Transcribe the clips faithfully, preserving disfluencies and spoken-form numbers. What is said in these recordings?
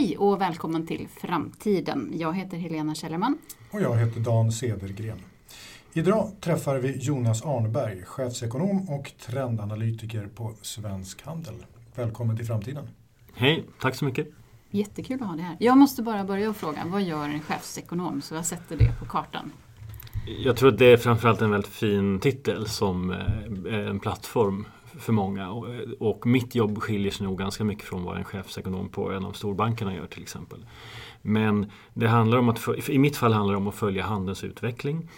Hej och välkommen till Framtiden. Jag heter Helena Källerman. Och jag heter Dan Sedergren. Idag träffar vi Jonas Arnberg, chefsekonom och trendanalytiker på Svensk Handel. Välkommen till Framtiden. Hej, tack så mycket. Jättekul att ha det här. Jag måste bara börja och fråga, vad gör en chefsekonom? Så jag sätter det på kartan. Jag tror att det är framförallt en väldigt fin titel som en plattform för många. Och mitt jobb skiljer sig nog ganska mycket från vad en chefsekonom på en av storbankerna gör till exempel. Men det handlar om att, i mitt fall handlar det om att följa handelns utveckling.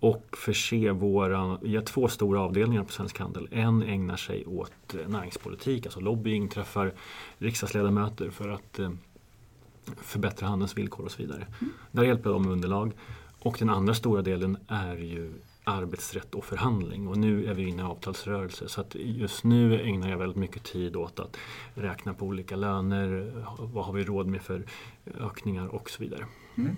Och förse våra, vi har två stora avdelningar på Svensk Handel. En ägnar sig åt näringspolitik, alltså lobbying, träffar riksdagsledamöter för att förbättra handelns villkor och så vidare. Mm. Där hjälper de med underlag. Och den andra stora delen är ju arbetsrätt och förhandling. Och nu är vi inne i avtalsrörelse. Så att just nu ägnar jag väldigt mycket tid åt att räkna på olika löner. Vad har vi råd med för ökningar och så vidare. Mm.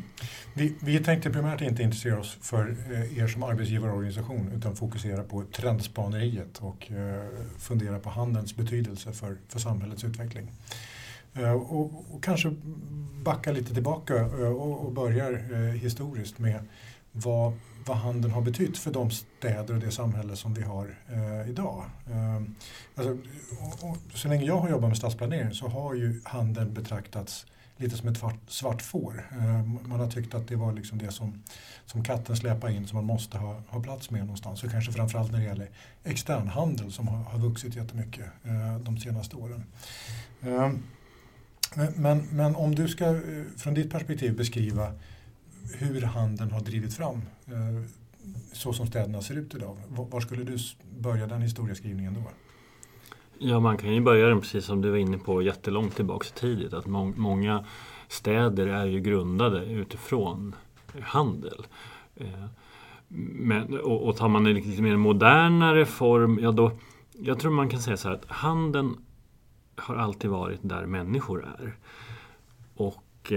Vi, vi tänkte primärt inte intressera oss för er som arbetsgivarorganisation utan fokusera på trendspaneriet och fundera på handelns betydelse för, för samhällets utveckling. Och, och kanske backa lite tillbaka och, och börjar historiskt med vad, vad handeln har betytt för de städer och det samhälle som vi har eh, idag. Eh, alltså, och, och, så länge jag har jobbat med stadsplanering så har ju handeln betraktats lite som ett svart, svart får. Eh, man har tyckt att det var liksom det som, som katten släpar in som man måste ha, ha plats med någonstans. Så kanske framförallt när det gäller externhandel som har, har vuxit jättemycket eh, de senaste åren. Eh, men, men om du ska från ditt perspektiv beskriva hur handeln har drivit fram så som städerna ser ut idag. Var skulle du börja den historieskrivningen då? Ja, man kan ju börja den precis som du var inne på jättelångt tillbaka tidigt. Att må- många städer är ju grundade utifrån handel. Men, och, och tar man en lite mer modernare form, ja då, jag tror man kan säga så här att handeln har alltid varit där människor är. Och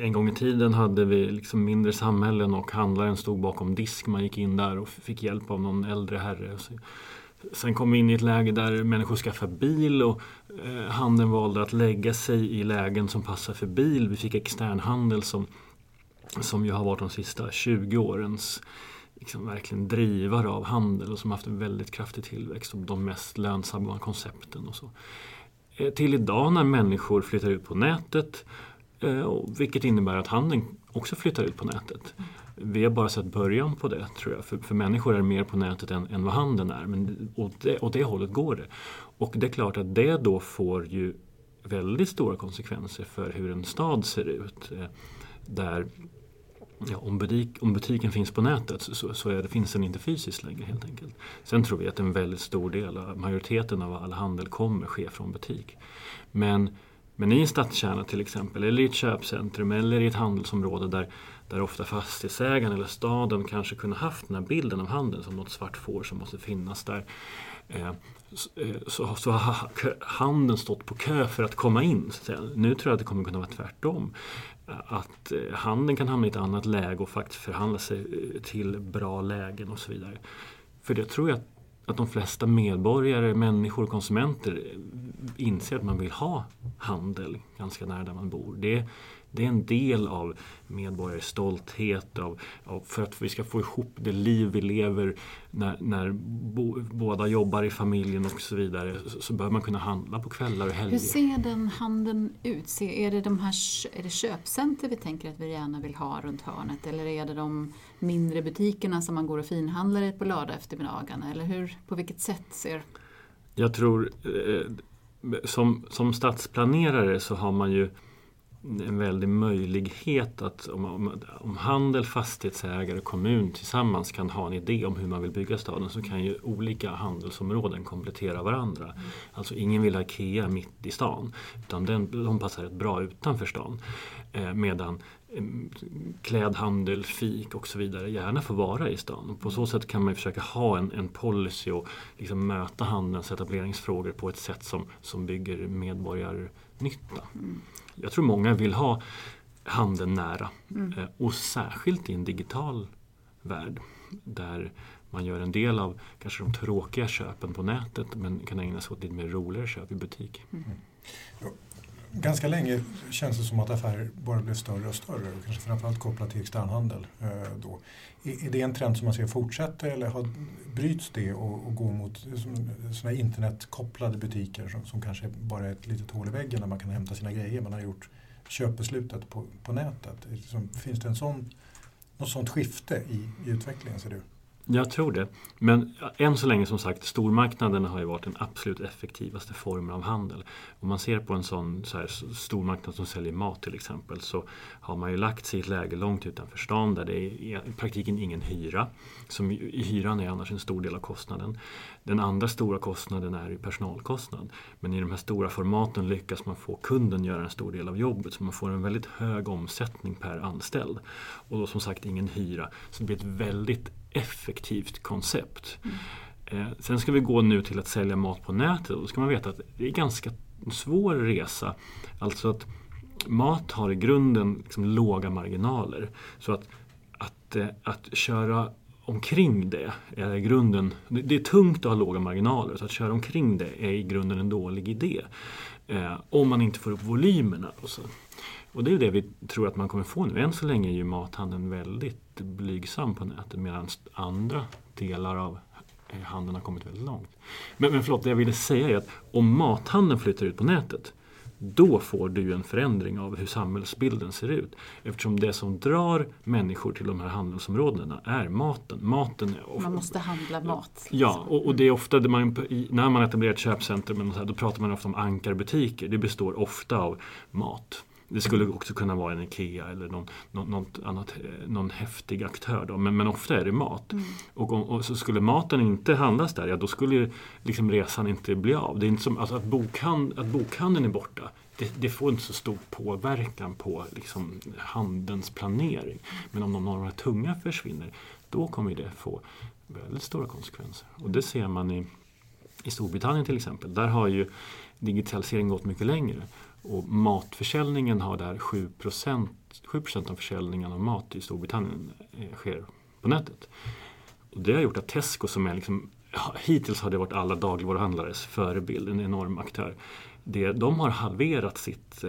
en gång i tiden hade vi liksom mindre samhällen och handlaren stod bakom disk. Man gick in där och fick hjälp av någon äldre herre. Sen kom vi in i ett läge där människor skaffade bil och handeln valde att lägga sig i lägen som passar för bil. Vi fick externhandel som, som ju har varit de sista tjugo årens liksom verkligen drivare av handel och som haft en väldigt kraftig tillväxt och de mest lönsamma koncepten och så. Till idag när människor flyttar ut på nätet, vilket innebär att handeln också flyttar ut på nätet. Vi har bara sett början på det tror jag. För, för människor är mer på nätet än, än vad handeln är. Men åt det, åt det hållet går det. Och det är klart att det då får ju väldigt stora konsekvenser för hur en stad ser ut. Där ja, om, butik, om butiken finns på nätet så, så är det, finns den inte fysiskt längre helt enkelt. Sen tror vi att en väldigt stor del, majoriteten av all handel kommer ske från butik. Men... Men i en stadskärna till exempel, eller i ett köpcentrum eller i ett handelsområde där, där ofta fastighetsägaren eller staden kanske kunde haft den här bilden av handeln som något svart får som måste finnas där. Eh, så, så har handeln stått på kö för att komma in. Så att säga. Nu tror jag att det kommer kunna vara tvärtom. Att handeln kan hamna i ett annat läge och faktiskt förhandla sig till bra lägen och så vidare. För det tror jag att Att de flesta medborgare, människor och konsumenter inser att man vill ha handel ganska nära där man bor. Det, det är en del av medborgares stolthet av, av, för att vi ska få ihop det liv vi lever när, när bo, båda jobbar i familjen och så vidare. Så, så bör man kunna handla på kvällar och helger. Hur ser den handeln ut? Se, är, det de här, är det köpcenter vi tänker att vi gärna vill ha runt hörnet? Eller är det de mindre butikerna som man går och finhandlar i på lördag eftermiddagarna? Eller hur, på vilket sätt ser? Jag tror, eh, som, som stadsplanerare så har man ju en väldig möjlighet att om, om, om handel, fastighetsägare och kommun tillsammans kan ha en idé om hur man vill bygga staden så kan ju olika handelsområden komplettera varandra. Mm. Alltså ingen vill ha IKEA mitt i stan utan den, de passar rätt bra utanför stan eh, medan eh, klädhandel, fik och så vidare gärna får vara i stan. Och på så sätt kan man försöka ha en, en policy och liksom möta handelns etableringsfrågor på ett sätt som, som bygger medborgarnytta. Mm. Jag tror många vill ha handeln nära mm. och särskilt i en digital värld där man gör en del av kanske de tråkiga köpen på nätet men kan ägna sig åt lite mer roligare köp i butik. Mm. ganska länge känns det som att affärer bara blev större och större och kanske framförallt kopplat till externhandel då. Är det en trend som man ser fortsätter eller har, bryts det och, och går mot sådana internetkopplade butiker som, som kanske bara är ett litet hål i väggen där man kan hämta sina grejer, man har gjort köpbeslutet på, på nätet? Finns det en sån, något sånt skifte i, i utvecklingen ser du? Jag tror det, men än så länge som sagt, stormarknaderna har ju varit den absolut effektivaste formen av handel. Om man ser på en sån så här, stormarknad som säljer mat till exempel, så har man ju lagt sig i ett läge långt utanför stan där det är i praktiken ingen hyra. Som i hyran är annars en stor del av kostnaden. Den andra stora kostnaden är ju personalkostnad. Men i de här stora formaten lyckas man få kunden göra en stor del av jobbet, så man får en väldigt hög omsättning per anställd. Och då som sagt ingen hyra, så det blir ett väldigt effektivt koncept. Mm. Eh, sen ska vi gå nu till att sälja mat på nätet, och då ska man veta att det är ganska svår resa. Alltså att mat har i grunden liksom låga marginaler. Så att, att, eh, att köra omkring det är i grunden, det är tungt att ha låga marginaler, så att köra omkring det är i grunden en dålig idé. Eh, om man inte får upp volymerna och så. Och det är det vi tror att man kommer få nu. Än så länge är ju mathandeln väldigt blygsam på nätet, medan andra delar av handeln har kommit väldigt långt. Men, men förlåt, det jag ville säga är att om mathandeln flyttar ut på nätet, då får du en förändring av hur samhällsbilden ser ut. Eftersom det som drar människor till de här handelsområdena är maten. Maten är ofta, man måste handla mat. Liksom. Ja, och, och det är ofta det man, när man etablerar ett köpcentrum, då pratar man ofta om ankarbutiker. Det består ofta av mat. Det skulle också kunna vara en IKEA eller någon, något annat, någon häftig aktör då, men, men ofta är det mat. Mm. Och, om, och så skulle maten inte handlas där, ja, då skulle liksom resan inte bli av. Det är inte som, alltså att, bokhand, att bokhandeln är borta, det, det får inte så stor påverkan på liksom, handelns planering. Men om de några tunga försvinner, då kommer det få väldigt stora konsekvenser. Och det ser man i, i Storbritannien till exempel. Där har ju digitaliseringen gått mycket längre. Och matförsäljningen har där sju procent, sju procent av försäljningen av mat i Storbritannien sker på nätet. Och det har gjort att Tesco, som är liksom, hittills har det varit alla dagligvaruhandlares förebild, en enorm aktör, det, de har halverat sitt,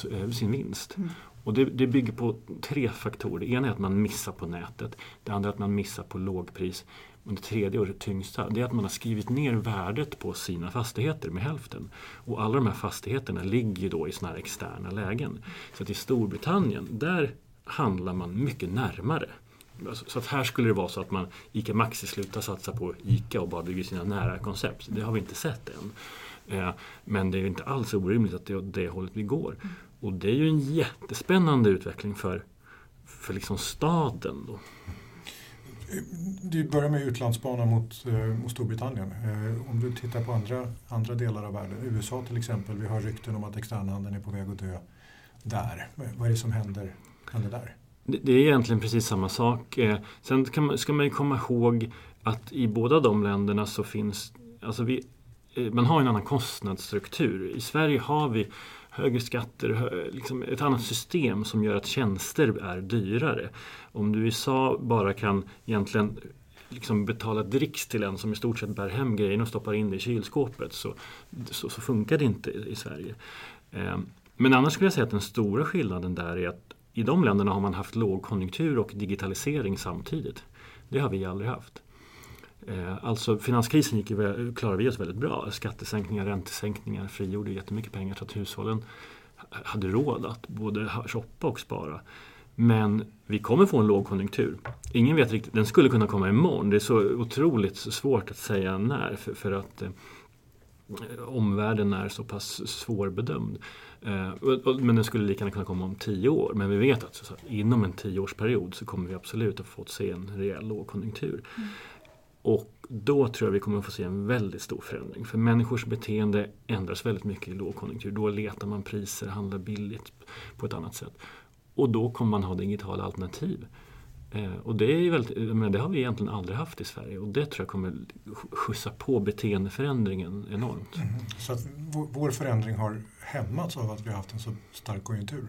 eh, sin vinst. Mm. Och det, det bygger på tre faktorer. Det ena är att man missar på nätet, det andra är att man missar på lågpris. Och det tredje och det tyngsta, det är att man har skrivit ner värdet på sina fastigheter med hälften. Och alla de här fastigheterna ligger ju då i såna här externa lägen. Så att i Storbritannien, där handlar man mycket närmare. Så att här skulle det vara så att man ICA Maxi slutar satsa på ICA och bara bygger sina nära koncept. Det har vi inte sett än. Men det är inte alls orimligt att det är det hållet vi går. Och det är ju en jättespännande utveckling för, för liksom staden då. Du börjar med utlandsbanan mot, eh, mot Storbritannien. Eh, om du tittar på andra, andra delar av världen, U S A till exempel, vi har rykten om att externhandeln är på väg att dö där. Vad är det som händer, händer där? Det, det är egentligen precis samma sak. Eh, sen kan man, ska man ju komma ihåg att i båda de länderna så finns, alltså vi, eh, man har en annan kostnadsstruktur. I Sverige har vi högre skatter, liksom ett annat system som gör att tjänster är dyrare. Om du i U S A bara kan egentligen liksom betala dricks till en som i stort sett bär hem grejen och stoppar in det i kylskåpet, så, så, så funkar det inte i Sverige. Eh, men annars skulle jag säga att den stora skillnaden där är att i de länderna har man haft lågkonjunktur och digitalisering samtidigt. Det har vi aldrig haft. Alltså finanskrisen gick ju, klarade vi oss väldigt bra. Skattesänkningar, räntesänkningar frigjorde jättemycket pengar så att hushållen hade råd att både shoppa och spara. Men vi kommer få en lågkonjunktur. Ingen vet riktigt, den skulle kunna komma imorgon. Det är så otroligt svårt att säga när för, för att eh, omvärlden är så pass svårbedömd. Eh, och, och, men den skulle lika gärna kunna komma om tio år. Men vi vet att så, så, inom en tioårsperiod så kommer vi absolut att få se en rejäl lågkonjunktur. Mm. Och då tror jag vi kommer att få se en väldigt stor förändring. För människors beteende ändras väldigt mycket i lågkonjunktur. Då letar man priser, handlar billigt på ett annat sätt. Och då kommer man ha digitala alternativ. Eh, och det, är väldigt, men det har vi egentligen aldrig haft i Sverige. Och det tror jag kommer skjutsa på beteendeförändringen enormt. Mm. Så att vår förändring har hämmats av att vi har haft en så stark konjunktur?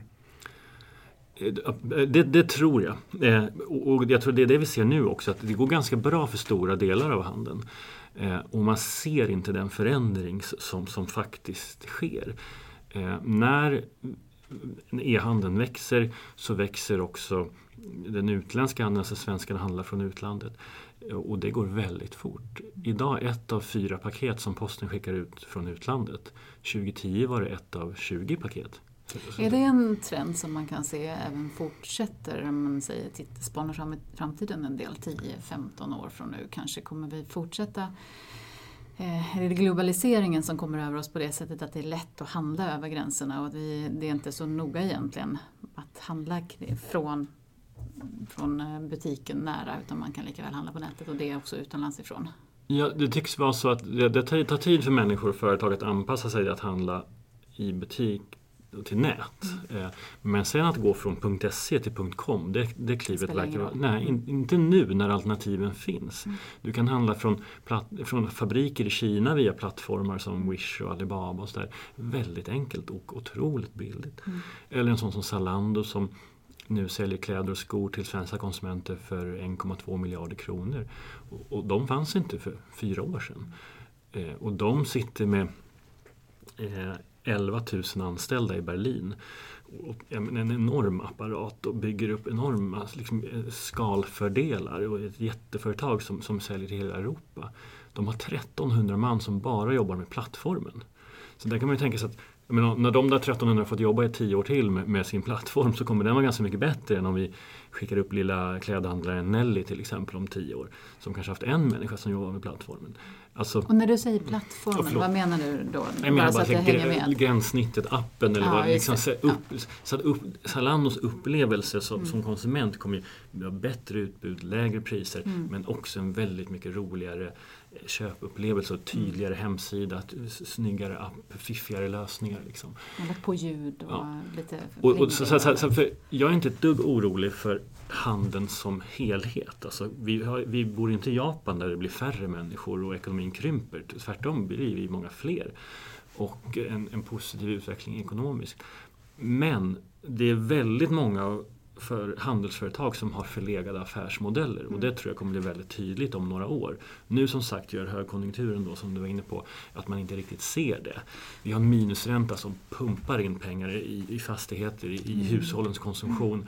Det, det tror jag. Eh, och jag tror det är det vi ser nu också, att det går ganska bra för stora delar av handeln. Eh, och man ser inte den förändring som, som faktiskt sker. Eh, när e-handeln växer så växer också den utländska handeln, alltså svenskarna handlar från utlandet. Och det går väldigt fort. Idag är ett av fyra paket som posten skickar ut från utlandet. tjugo tio var det ett av tjugo paket. Är det en trend som man kan se även fortsätter, om man säger, titt, spanar fram i framtiden en del, tio femton år från nu kanske kommer vi fortsätta? Är det globaliseringen som kommer över oss på det sättet att det är lätt att handla över gränserna och att vi, det är inte så noga egentligen att handla från från butiken nära, utan man kan lika väl handla på nätet och det är också utomlands ifrån? Ja, det tycks vara så att det, det tar tid för människor och företag att anpassa sig att handla i butik till nät. Mm. Men sen att gå från .se till .com, det, det klivet verkar vara... Nej, in, inte nu när alternativen finns. Mm. Du kan handla från, platt, från fabriker i Kina via plattformar som Wish och Alibaba och sådär. Väldigt enkelt och otroligt billigt. Mm. Eller en sån som Zalando som nu säljer kläder och skor till svenska konsumenter för en komma två miljarder kronor. Och, och de fanns inte för fyra år sedan. Eh, och de sitter med eh, elva tusen anställda i Berlin. Och en, en enorm apparat och bygger upp enorma liksom, skalfördelar och ett jätteföretag som, som säljer till hela Europa. De har tretton hundra man som bara jobbar med plattformen. Så där kan man ju tänka sig att men när de där tretton hundra fått jobba i tio år till med, med sin plattform så kommer den vara ganska mycket bättre än om vi skickar upp lilla klädhandlaren Nelly till exempel om tio år. Som kanske haft en människa som jobbar med plattformen. Alltså, och när du säger plattformen, vad menar du då? Jag menar bara, bara så att gr- gränssnittet, appen eller ja, vad liksom, så, upp, ja. så att upp, Zalandos upplevelse som, mm. som konsument kommer ju ha bättre utbud, lägre priser mm. men också en väldigt mycket roligare köpupplevelse, tydligare mm. hemsida, snyggare app, fiffigare lösningar. Liksom. Lagt på ljud och ja. lite... Och, och, så, så, så, så, för jag är inte ett dugg orolig för handeln som helhet. Alltså, vi, har, vi bor inte i Japan där det blir färre människor och ekonomin krymper. Tvärtom blir vi många fler. Och en, en positiv utveckling ekonomiskt. Men det är väldigt många för handelsföretag som har förlegade affärsmodeller och det tror jag kommer bli väldigt tydligt om några år. Nu som sagt gör högkonjunkturen då som du var inne på att man inte riktigt ser det. Vi har en minusränta som pumpar in pengar i, i fastigheter, i, i hushållens konsumtion.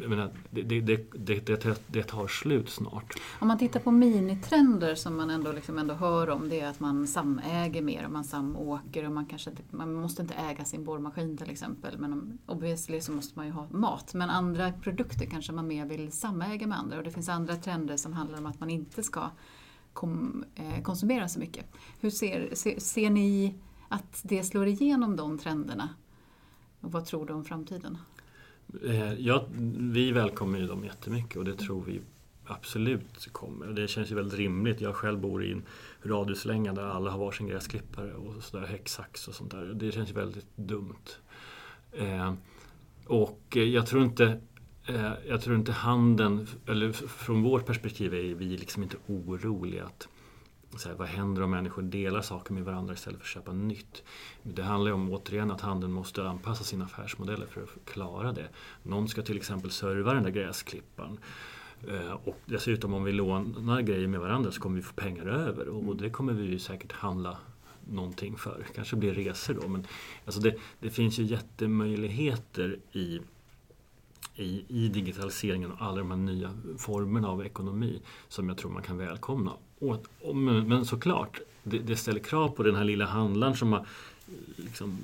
Jag menar, det, det, det, det, det tar slut snart. Om man tittar på minitrender som man ändå, liksom ändå hör om, det är att man samäger mer och man samåker och man kanske inte, man måste inte äga sin borrmaskin till exempel, men om, obviously så måste man ju ha mat, men andra produkter kanske man mer vill samäga med andra och det finns andra trender som handlar om att man inte ska kom, eh, konsumera så mycket. Hur ser, ser, ser ni att det slår igenom de trenderna och vad tror du om framtiden? Ja, vi välkomnar ju dem jättemycket och det tror vi absolut kommer. Det känns ju väldigt rimligt. Jag själv bor i en radhuslänga där alla har varsin gräsklippare och sådär, häcksax och sånt där. Det känns ju väldigt dumt. Eh, och jag tror inte eh, jag tror inte handeln, eller från vårt perspektiv är vi liksom inte oroliga att så här, vad händer om människor delar saker med varandra istället för att köpa nytt? Det handlar ju om återigen att handeln måste anpassa sina affärsmodeller för att klara det. Någon ska till exempel serva den där gräsklipparen. Och dessutom om vi lånar grejer med varandra så kommer vi få pengar över. Och det kommer vi ju säkert handla någonting för. Kanske blir resor då. Men alltså det, det finns ju jättemöjligheter i... I, i digitaliseringen och alla de här nya formerna av ekonomi som jag tror man kan välkomna. Och, och, men såklart, det, det ställer krav på den här lilla handlaren som har liksom,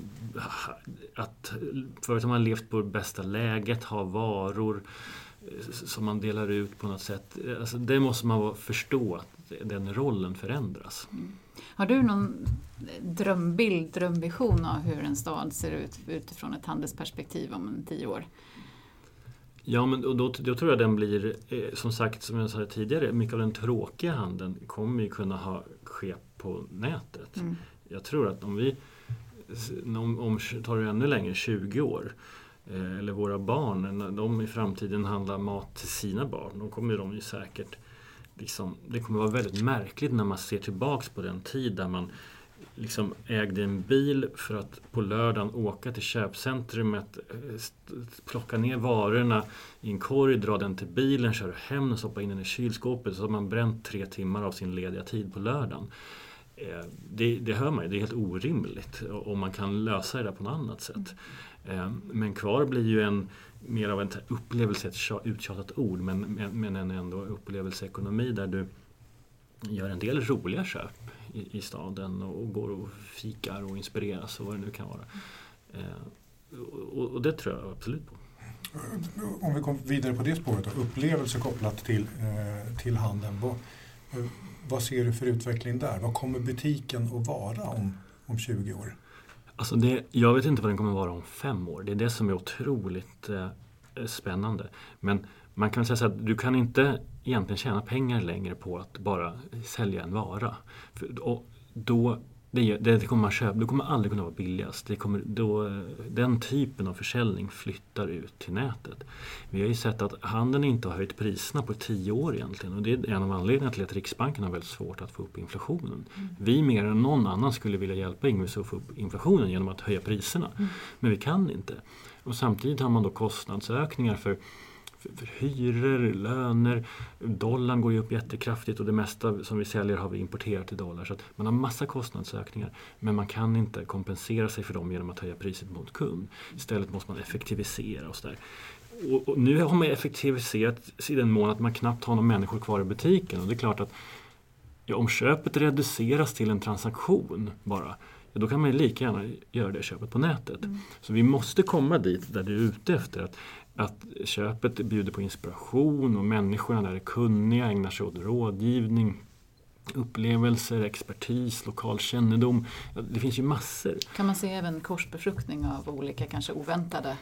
att förut har man levt på det bästa läget, har varor som man delar ut på något sätt. Alltså, det måste man förstå att den rollen förändras. Mm. Har du någon drömbild, drömvision av hur en stad ser ut utifrån ett handelsperspektiv om tio år? Ja, men då, då, då tror jag den blir, eh, som sagt, som jag sa tidigare, mycket av den tråkiga handeln kommer ju kunna ha, ske på nätet. Mm. Jag tror att om vi, om, om tar det ännu längre, tjugo år, eh, eller våra barn, när de i framtiden handlar mat till sina barn, då kommer de ju säkert, liksom, det kommer vara väldigt märkligt när man ser tillbaks på den tid där man liksom ägde en bil för att på lördagen åka till köpcentrumet, plocka ner varorna i en korg, dra den till bilen, köra hem och stoppa in den i kylskåpet, så har man bränt tre timmar av sin lediga tid på lördagen. Det, det hör man ju, det är helt orimligt och man kan lösa det där på något annat sätt. Mm. Men kvar blir ju en mer av en upplevelse, ett uttjatat ord, men, men en ändå upplevelseekonomi där du gör en del roliga köp i, i staden och går och fikar och inspireras och vad det nu kan vara. Och, och det tror jag absolut på. Om vi kommer vidare på det spåret, upplevelse kopplat till, till handeln, vad, vad ser du för utveckling där? Vad kommer butiken att vara om, om tjugo år? Alltså det, jag vet inte vad den kommer att vara om fem år. Det är det som är otroligt eh, spännande. Men man kan säga så att du kan inte egentligen tjäna pengar längre på att bara sälja en vara. För, och då... Det, det kommer man köpa, det kommer aldrig kunna vara billigast. Det kommer, då, den typen av försäljning flyttar ut till nätet. Vi har ju sett att handeln inte har höjt priserna på tio år egentligen. Och det är en av anledningarna till att Riksbanken har väldigt svårt att få upp inflationen. Mm. Vi mer än någon annan skulle vilja hjälpa Ingves att få upp inflationen genom att höja priserna. Mm. Men vi kan inte. Och samtidigt har man då kostnadsökningar för... för hyror, löner, dollarn går ju upp jättekraftigt och det mesta som vi säljer har vi importerat i dollar. Så att man har massa kostnadsökningar men man kan inte kompensera sig för dem genom att höja priset mot kund. Istället måste man effektivisera och sådär. Och, och nu har man effektiviserat i den mån att man knappt har några människor kvar i butiken. Och det är klart att ja, om köpet reduceras till en transaktion bara, ja, då kan man ju lika gärna göra det köpet på nätet. Mm. Så vi måste komma dit där du är ute efter att Att köpet bjuder på inspiration och människorna där är kunniga, ägnar sig åt rådgivning, upplevelser, expertis, lokal kännedom. Det finns ju massor. Kan man se även korsbefruktning av olika kanske oväntade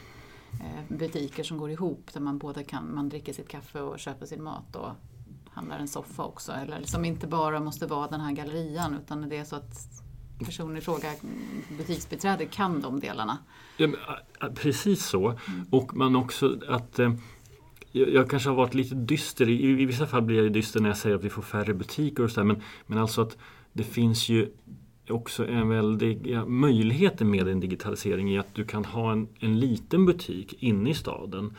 butiker som går ihop där man både kan, man dricker sitt kaffe och köper sin mat och handlar en soffa också. Eller som inte bara måste vara den här gallerian utan det är så att... personer i fråga, butiksbiträde, kan de delarna? Ja, men, precis så. Och man också att eh, jag kanske har varit lite dyster, i, i vissa fall blir jag dyster när jag säger att vi får färre butiker och sådär, men, men alltså att det finns ju också en väldig ja, möjlighet med en digitalisering i att du kan ha en, en liten butik inne i staden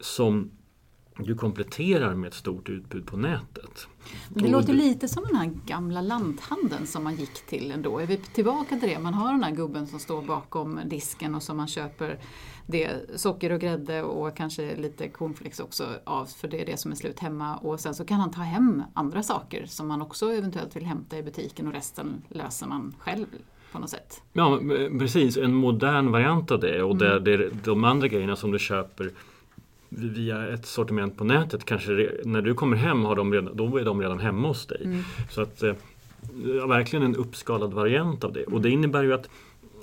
som du kompletterar med ett stort utbud på nätet. Men det och låter du... lite som den här gamla lanthandeln som man gick till ändå. Är vi tillbaka till det? Man har den här gubben som står bakom disken och som man köper det, socker och grädde och kanske lite cornflakes också av för det är det som är slut hemma. Och sen så kan han ta hem andra saker som man också eventuellt vill hämta i butiken och resten löser man själv. Ja, precis. En modern variant av det och där mm. det, de andra grejerna som du köper via ett sortiment på nätet kanske när du kommer hem har de redan, då är de redan hemma hos dig. Mm. Så att ja, verkligen en uppskalad variant av det. Och det innebär ju att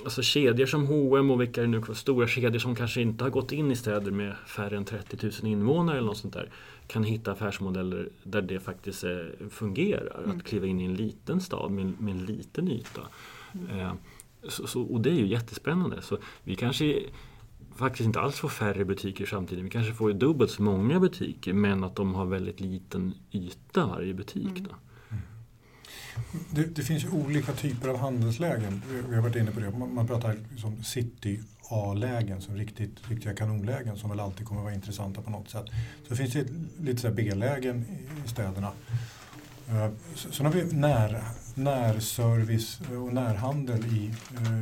alltså, kedjor som H och M och vilka är nu stora kedjor som kanske inte har gått in i städer med färre än trettio tusen invånare eller något sånt där kan hitta affärsmodeller där det faktiskt är, fungerar. Mm. Att kliva in i en liten stad med, med en liten yta. Mm. Eh, så, så, och det är ju jättespännande. Så vi kanske faktiskt inte alls får färre butiker samtidigt. Vi kanske får ju dubbelt så många butiker men att de har väldigt liten yta varje butik. Mm. Då. Mm. Det, det finns ju olika typer av handelslägen. Vi har varit inne på det. Man, man pratar om city A-lägen som riktigt, riktiga kanonlägen som väl alltid kommer vara intressanta på något sätt. Så det finns ju lite så här B-lägen i städerna. Sen har vi när, närservice och närhandel i,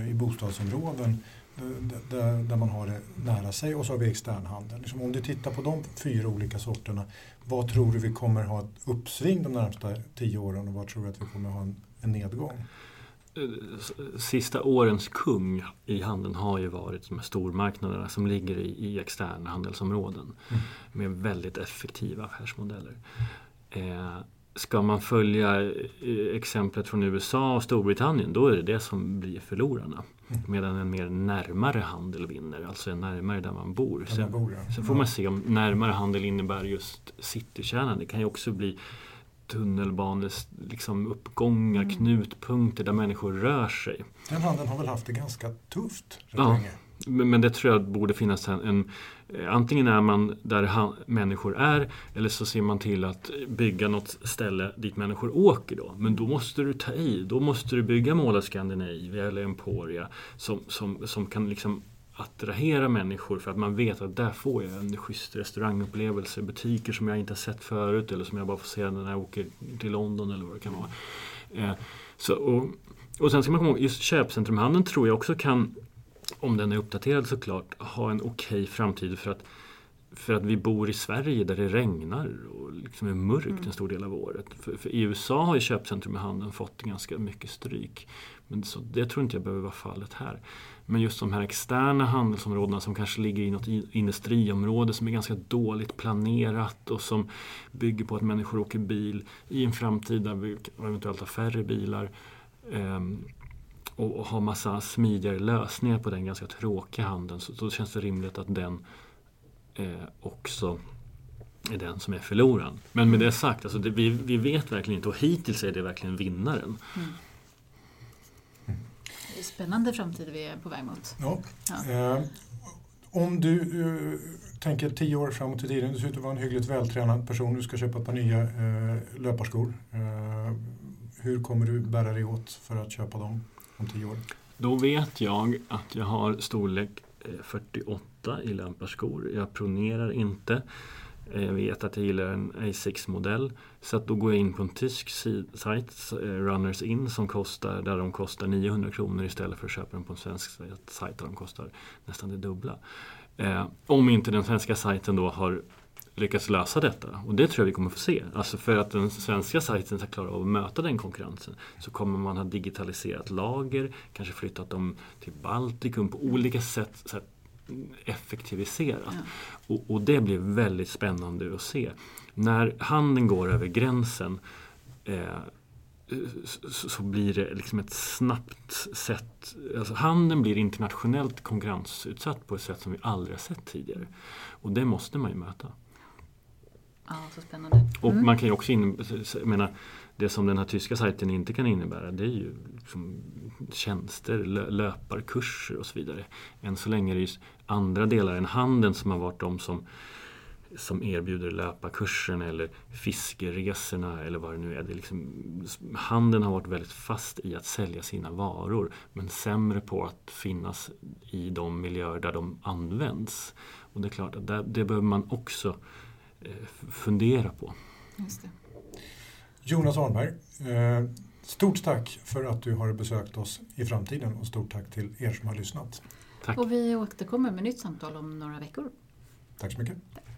i bostadsområden Där, där man har det nära sig och så har vi externhandel. Liksom om du tittar på de fyra olika sorterna, vad tror du vi kommer ha ett uppsving de närmsta tio åren och vad tror du att vi kommer ha en, en nedgång? Sista årens kung i handeln har ju varit de här stormarknaderna som ligger i, i externhandelsområden mm. med väldigt effektiva affärsmodeller. Eh, Ska man följa exemplet från U S A och Storbritannien, då är det det som blir förlorarna. Mm. Medan en mer närmare handel vinner, alltså en närmare där man bor. Där man bor ja. Sen får man se om närmare handel innebär just citykärnan. Det kan ju också bli tunnelbanes, liksom uppgångar, mm. knutpunkter där människor rör sig. Den handeln har väl haft det ganska tufft rätt ja. länge. Men det tror jag borde finnas en, en antingen är man där han, människor är eller så ser man till att bygga något ställe dit människor åker då. Men då måste du ta i, då måste du bygga Måla Skandinavia eller Emporia som, som, som kan liksom attrahera människor för att man vet att där får jag en schysst restaurangupplevelse, butiker som jag inte har sett förut eller som jag bara får se när jag åker till London eller vad det kan vara. Så, och, och sen ska man komma ihåg, just köpcentrumhandeln tror jag också kan, om den är uppdaterad såklart, ha en okej framtid för att, för att vi bor i Sverige där det regnar och liksom är mörkt mm. en stor del av året. För, för i U S A har ju köpcentrumhandeln fått ganska mycket stryk. Men så, det tror inte jag behöver vara fallet här. Men just de här externa handelsområdena som kanske ligger i något industriområde som är ganska dåligt planerat och som bygger på att människor åker bil i en framtid där vi eventuellt har färre bilar eh, och, och har massa smidigare lösningar på den ganska tråkiga handeln, så då känns det rimligt att den eh, också är den som är förloraren. Men med det sagt, alltså det, vi, vi vet verkligen inte, och hittills är det verkligen vinnaren. Mm. Spännande framtid vi är på väg mot. Ja. Ja. Eh, om du eh, tänker tio år framåt i tiden, du ser ut att vara en hyggligt vältränad person, du ska köpa ett par nya eh, löparskor. Eh, hur kommer du bära dig åt för att köpa dem om tio år? Då vet jag att jag har storlek fyrtioåtta i löparskor. Jag pronerar inte. Jag vet att jag gillar en A sex-modell, så att då går jag in på en tysk sajt, Runners In, som kostar, där de kostar niohundra kronor istället för att köpa dem på en svensk sajt där de kostar nästan det dubbla. Eh, om inte den svenska sajten då har lyckats lösa detta, och det tror jag vi kommer få se. Alltså för att den svenska sajten ska klara av att möta den konkurrensen så kommer man ha digitaliserat lager, kanske flyttat dem till Baltikum på olika sätt, så att effektiviserat. Ja. Och, och det blir väldigt spännande att se. När handeln går över gränsen eh, så, så blir det liksom ett snabbt sätt. Alltså handeln blir internationellt konkurrensutsatt på ett sätt som vi aldrig har sett tidigare. Och det måste man ju möta. Ja, så spännande. Mm. Och man kan ju också innebära, menar, det som den här tyska sajten inte kan innebära, det är ju liksom tjänster, löparkurser och så vidare. Än så länge är det ju andra delar än handeln som har varit de som, som erbjuder löparkursen eller fiskeresorna eller vad det nu är. Det är liksom, handeln har varit väldigt fast i att sälja sina varor, men sämre på att finnas i de miljöer där de används. Och det är klart att det, det behöver man också fundera på. Just det. Jonas Arnberg, stort tack för att du har besökt oss i framtiden och stort tack till er som har lyssnat. Tack. Och vi återkommer med nytt samtal om några veckor. Tack så mycket. Tack.